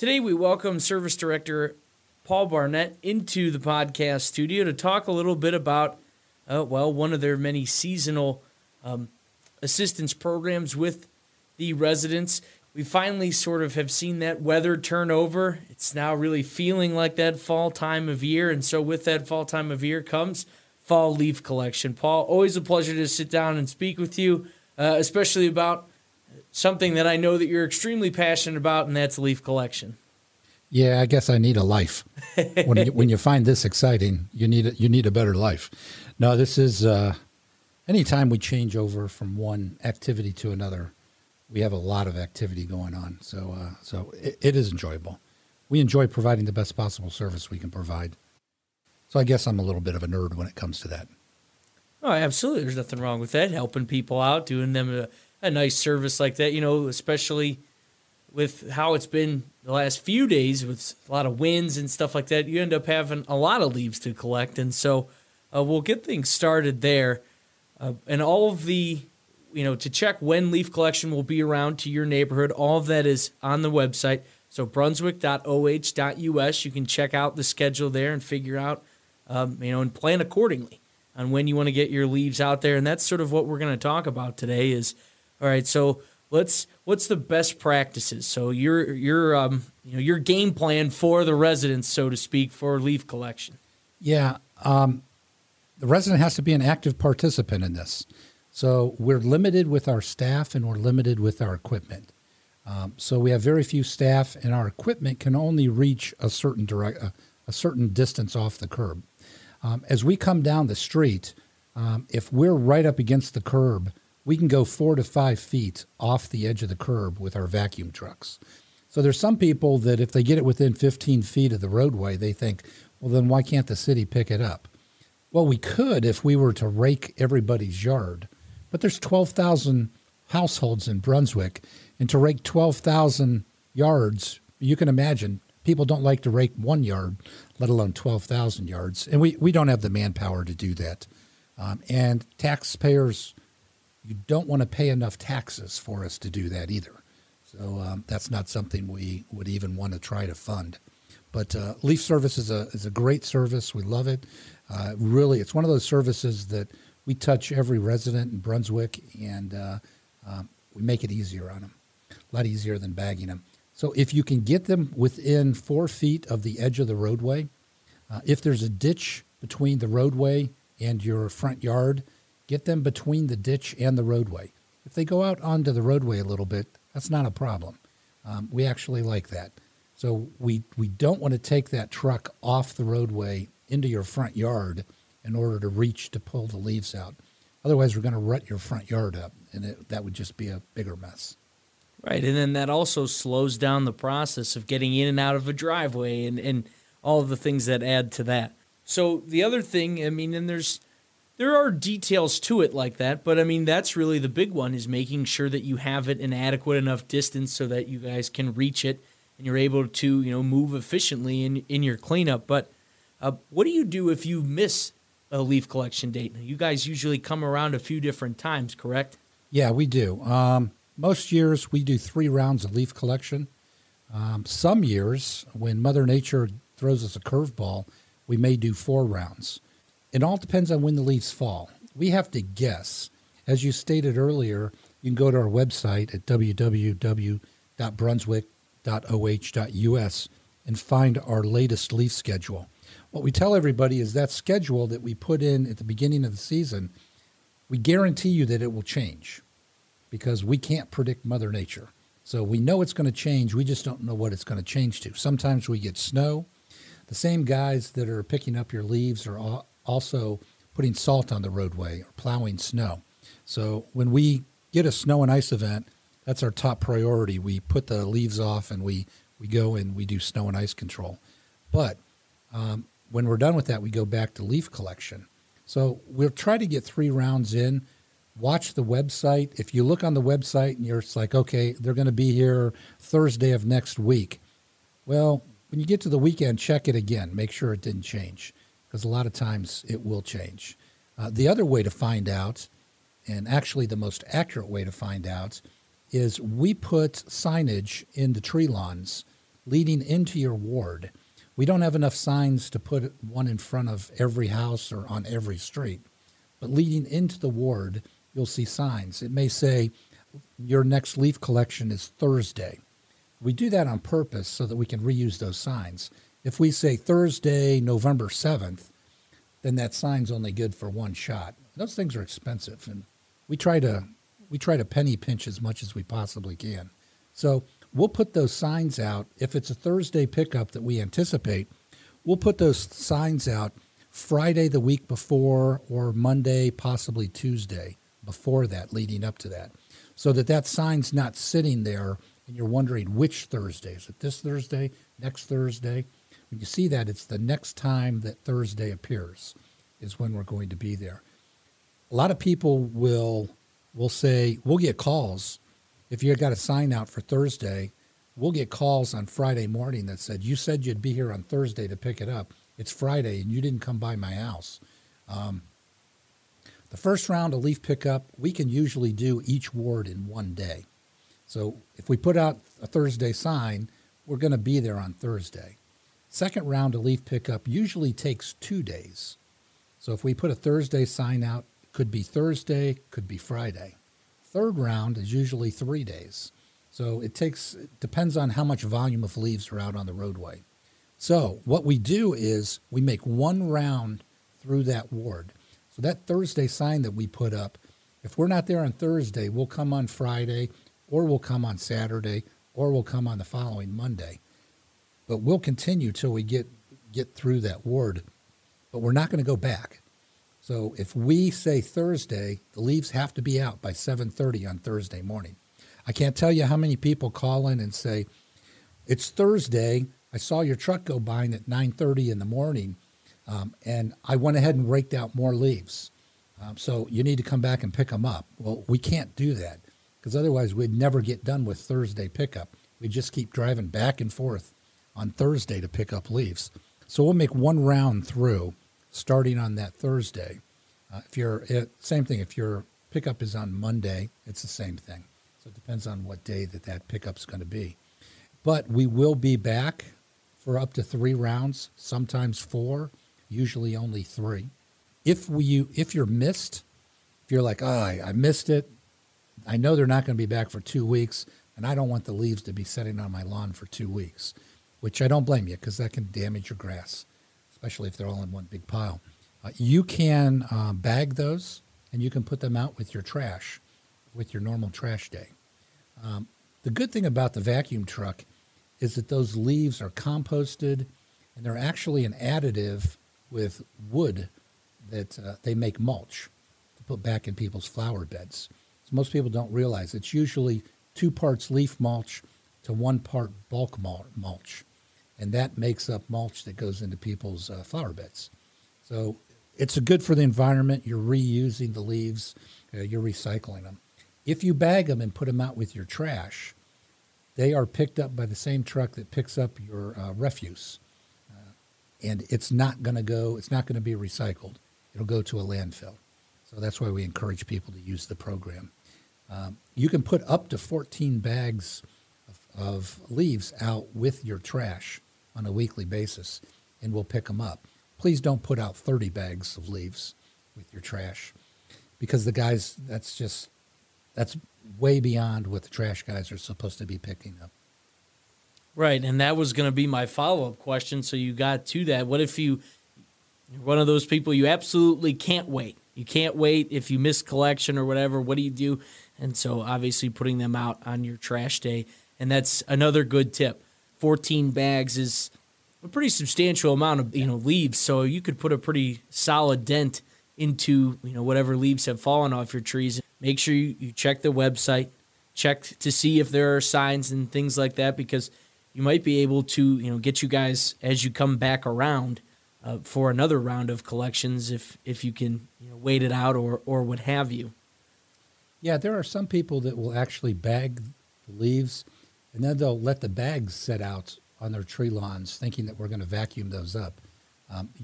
Today we welcome Service Director Paul Barnett into the podcast studio to talk a little bit about, one of their many seasonal assistance programs with the residents. We finally sort of have seen that weather turnover. It's now really feeling like that fall time of year, and so with that fall time of year comes fall leaf collection. Paul, always a pleasure to sit down and speak with you, especially about something that I know that you're extremely passionate about, and that's leaf collection. Yeah, I guess I need a life. When you find this exciting, you need a better life. No, this is anytime we change over from one activity to another, we have a lot of activity going on. So it is enjoyable. We enjoy providing the best possible service we can provide. So I guess I'm a little bit of a nerd when it comes to that. Oh, absolutely. There's nothing wrong with that. Helping people out, doing them a nice service like that, you know, especially with how it's been the last few days with a lot of winds and stuff like that, you end up having a lot of leaves to collect. And so we'll get things started there. And all of the, you know, to check when leaf collection will be around to your neighborhood, all of that is on the website. So brunswick.oh.us, you can check out the schedule there and figure out, and plan accordingly on when you want to get your leaves out there. And that's sort of what we're going to talk about today is, all right, so what's the best practices? So your game plan for the residents, so to speak, for leaf collection. Yeah. The resident has to be an active participant in this. So we're limited with our staff and we're limited with our equipment. So we have very few staff and our equipment can only reach a certain distance off the curb. As we come down the street, if we're right up against the curb, we can go 4 to 5 feet off the edge of the curb with our vacuum trucks. So there's some people that if they get it within 15 feet of the roadway, they think, well, then why can't the city pick it up? Well, we could if we were to rake everybody's yard, but there's 12,000 households in Brunswick, and to rake 12,000 yards, you can imagine people don't like to rake 1 yard, let alone 12,000 yards, and we don't have the manpower to do that. And taxpayers... you don't want to pay enough taxes for us to do that either. So that's not something we would even want to try to fund. But Leaf Service is a great service. We love it. Really, it's one of those services that we touch every resident in Brunswick, and we make it easier on them, a lot easier than bagging them. So if you can get them within 4 feet of the edge of the roadway, if there's a ditch between the roadway and your front yard, get them between the ditch and the roadway. If they go out onto the roadway a little bit, that's not a problem. We actually like that. So we don't want to take that truck off the roadway into your front yard in order to reach to pull the leaves out. Otherwise, we're going to rut your front yard up, and that would just be a bigger mess. Right, and then that also slows down the process of getting in and out of a driveway and all of the things that add to that. So the other thing, there are details to it like that, but, that's really the big one is making sure that you have it an adequate enough distance so that you guys can reach it and you're able to, move efficiently in your cleanup. But what do you do if you miss a leaf collection date? You guys usually come around a few different times, correct? Yeah, we do. Most years we do 3 rounds of leaf collection. Some years when Mother Nature throws us a curveball, we may do 4 rounds. It all depends on when the leaves fall. We have to guess. As you stated earlier, you can go to our website at www.brunswick.oh.us and find our latest leaf schedule. What we tell everybody is that schedule that we put in at the beginning of the season, we guarantee you that it will change because we can't predict Mother Nature. So we know it's going to change. We just don't know what it's going to change to. Sometimes we get snow. The same guys that are picking up your leaves are also putting salt on the roadway or plowing snow. So when we get a snow and ice event, that's our top priority. We put the leaves off and we go and we do snow and ice control. But when we're done with that, we go back to leaf collection. So we'll try to get 3 rounds in. Watch the website. If you look on the website and it's like, okay, they're going to be here Thursday of next week. Well, when you get to the weekend, check it again. Make sure it didn't change, because a lot of times it will change. The other way to find out, and actually the most accurate way to find out, is we put signage in the tree lawns leading into your ward. We don't have enough signs to put one in front of every house or on every street, but leading into the ward, you'll see signs. It may say, your next leaf collection is Thursday. We do that on purpose so that we can reuse those signs. If we say Thursday, November 7th, then that sign's only good for one shot. Those things are expensive, and we try to penny pinch as much as we possibly can. So we'll put those signs out. If it's a Thursday pickup that we anticipate, we'll put those signs out Friday the week before or Monday, possibly Tuesday before that, leading up to that, so that that sign's not sitting there and you're wondering which Thursday. Is it this Thursday, next Thursday? When you see that, it's the next time that Thursday appears is when we're going to be there. A lot of people will say, we'll get calls. If you got a sign out for Thursday, we'll get calls on Friday morning that said you'd be here on Thursday to pick it up. It's Friday and you didn't come by my house. The first round of leaf pickup, we can usually do each ward in one day. So if we put out a Thursday sign, we're going to be there on Thursday. Second round of leaf pickup usually takes 2 days. So if we put a Thursday sign out, it could be Thursday, could be Friday. Third round is usually 3 days. So it depends on how much volume of leaves are out on the roadway. So what we do is we make one round through that ward. So that Thursday sign that we put up, if we're not there on Thursday, we'll come on Friday, or we'll come on Saturday, or we'll come on the following Monday. But we'll continue till we get through that ward. But we're not going to go back. So if we say Thursday, the leaves have to be out by 7:30 on Thursday morning. I can't tell you how many people call in and say, it's Thursday. I saw your truck go by at 9:30 in the morning, and I went ahead and raked out more leaves. So you need to come back and pick them up. Well, we can't do that because otherwise we'd never get done with Thursday pickup. We just keep driving back and forth on Thursday to pick up leaves. So we'll make one round through, starting on that Thursday. Same thing, if your pickup is on Monday, it's the same thing. So it depends on what day that pickup's going to be. But we will be back for up to 3 rounds, sometimes 4, usually only 3. If you're missed, if you're like, oh, I missed it, I know they're not going to be back for 2 weeks, and I don't want the leaves to be sitting on my lawn for 2 weeks, which I don't blame you because that can damage your grass, especially if they're all in one big pile. You can bag those, and you can put them out with your trash, with your normal trash day. The good thing about the vacuum truck is that those leaves are composted, and they're actually an additive with wood that they make mulch to put back in people's flower beds. So most people don't realize it's usually 2 parts leaf mulch to 1 part bulk mulch. And that makes up mulch that goes into people's flower beds. So it's good for the environment. You're reusing the leaves. You're recycling them. If you bag them and put them out with your trash, they are picked up by the same truck that picks up your refuse. And it's not going to be recycled. It'll go to a landfill. So that's why we encourage people to use the program. You can put up to 14 bags of leaves out with your trash on a weekly basis, and we'll pick them up. Please don't put out 30 bags of leaves with your trash, because the guys, that's way beyond what the trash guys are supposed to be picking up. Right, and that was going to be my follow-up question, so you got to that. What if you're one of those people, you absolutely can't wait? You can't wait if you miss collection or whatever. What do you do? And so obviously putting them out on your trash day, and that's another good tip. 14 bags is a pretty substantial amount of leaves, so you could put a pretty solid dent into whatever leaves have fallen off your trees. Make sure you check the website, check to see if there are signs and things like that, because you might be able to get you guys as you come back around for another round of collections if you can wait it out or what have you. Yeah, there are some people that will actually bag the leaves, and then they'll let the bags sit out on their tree lawns thinking that we're going to vacuum those up.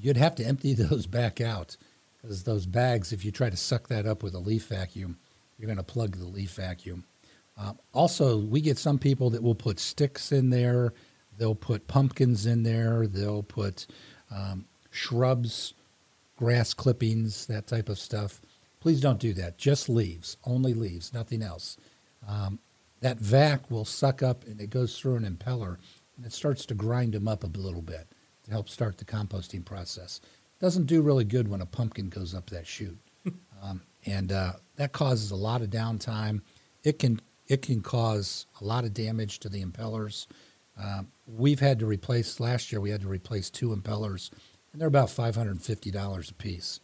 You'd have to empty those back out, because those bags, if you try to suck that up with a leaf vacuum, you're going to plug the leaf vacuum. Also, we get some people that will put sticks in there. They'll put pumpkins in there. They'll put shrubs, grass clippings, that type of stuff. Please don't do that. Just leaves, only leaves, nothing else. That vac will suck up, and it goes through an impeller, and it starts to grind them up a little bit to help start the composting process. Doesn't do really good when a pumpkin goes up that chute. That causes a lot of downtime. It can cause a lot of damage to the impellers. We've had to replace, last year we had to replace 2 impellers, and they're about $550 a piece.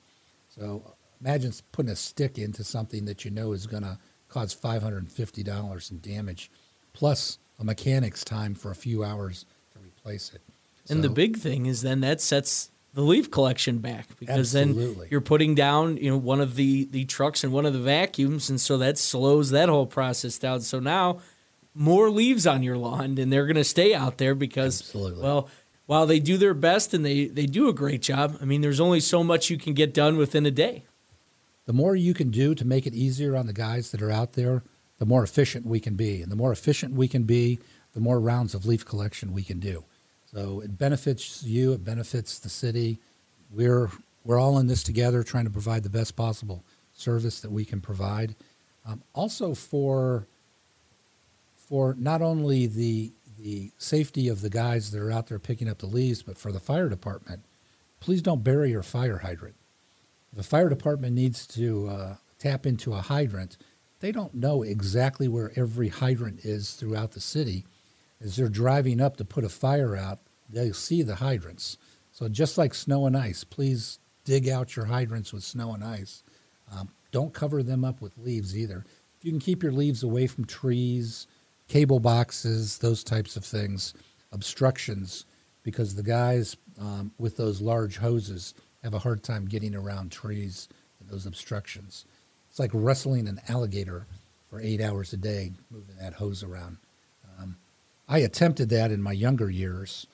So imagine putting a stick into something that you know is going to cause $550 in damage, plus a mechanic's time for a few hours to replace it. So, and the big thing is then that sets the leaf collection back, because absolutely. Then you're putting down, you know, one of the trucks and one of the vacuums, and so that slows that whole process down. So now more leaves on your lawn, and they're going to stay out there because, absolutely. Well, while they do their best and they do a great job, I mean, there's only so much you can get done within a day. The more you can do to make it easier on the guys that are out there, the more efficient we can be. And the more efficient we can be, the more rounds of leaf collection we can do. So it benefits you, it benefits the city. We're all in this together, trying to provide the best possible service that we can provide. Also for not only the safety of the guys that are out there picking up the leaves, but for the fire department, please don't bury your fire hydrant. The fire department needs to tap into a hydrant. They don't know exactly where every hydrant is throughout the city. As they're driving up to put a fire out, they'll see the hydrants. So just like snow and ice, please dig out your hydrants with snow and ice. Don't cover them up with leaves either. If you can keep your leaves away from trees, cable boxes, those types of things, obstructions, because the guys with those large hoses have a hard time getting around trees and those obstructions. It's like wrestling an alligator for 8 hours a day, moving that hose around. I attempted that in my younger years,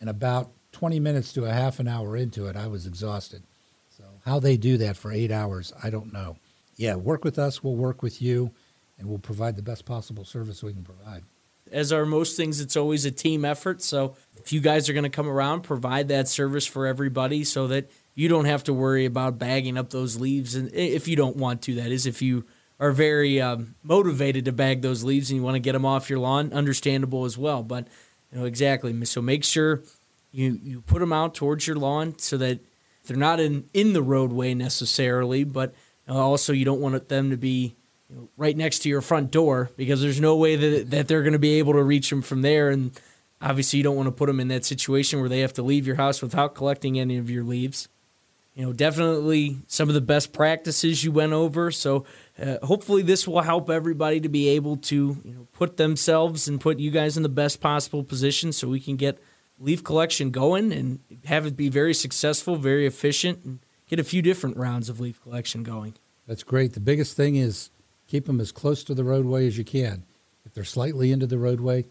and about 20 minutes to a half an hour into it, I was exhausted. So how they do that for 8 hours, I don't know. Yeah, work with us, we'll work with you, and we'll provide the best possible service we can provide. As are most things, it's always a team effort. So if you guys are going to come around, provide that service for everybody so that you don't have to worry about bagging up those leaves. And if you don't want to, that is, if you are very motivated to bag those leaves and you want to get them off your lawn, understandable as well. But, you know, exactly. So make sure you put them out towards your lawn so that they're not in the roadway necessarily, but also you don't want them to be right next to your front door, because there's no way that they're going to be able to reach them from there. And obviously you don't want to put them in that situation where they have to leave your house without collecting any of your leaves. You know, definitely some of the best practices you went over. So hopefully this will help everybody to be able to, you know, put themselves and put you guys in the best possible position so we can get leaf collection going and have it be very successful, very efficient, and get a few different rounds of leaf collection going. That's great. The biggest thing is keep them as close to the roadway as you can. If they're slightly into the roadway,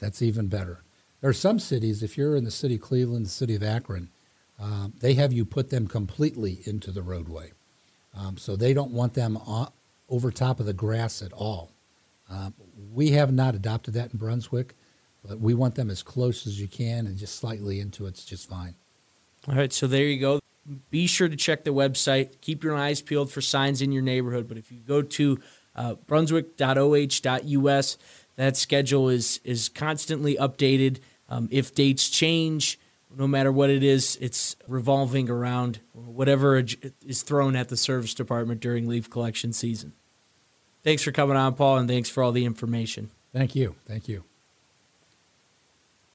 that's even better. There are some cities, if you're in the city of Cleveland, the city of Akron, they have you put them completely into the roadway. So they don't want them over top of the grass at all. We have not adopted that in Brunswick, but we want them as close as you can, and just slightly into it's just fine. All right, so there you go. Be sure to check the website. Keep your eyes peeled for signs in your neighborhood. But if you go to brunswick.oh.us. That schedule is constantly updated. If dates change, no matter what it is, it's revolving around whatever is thrown at the service department during leaf collection season. Thanks for coming on, Paul, and thanks for all the information. Thank you.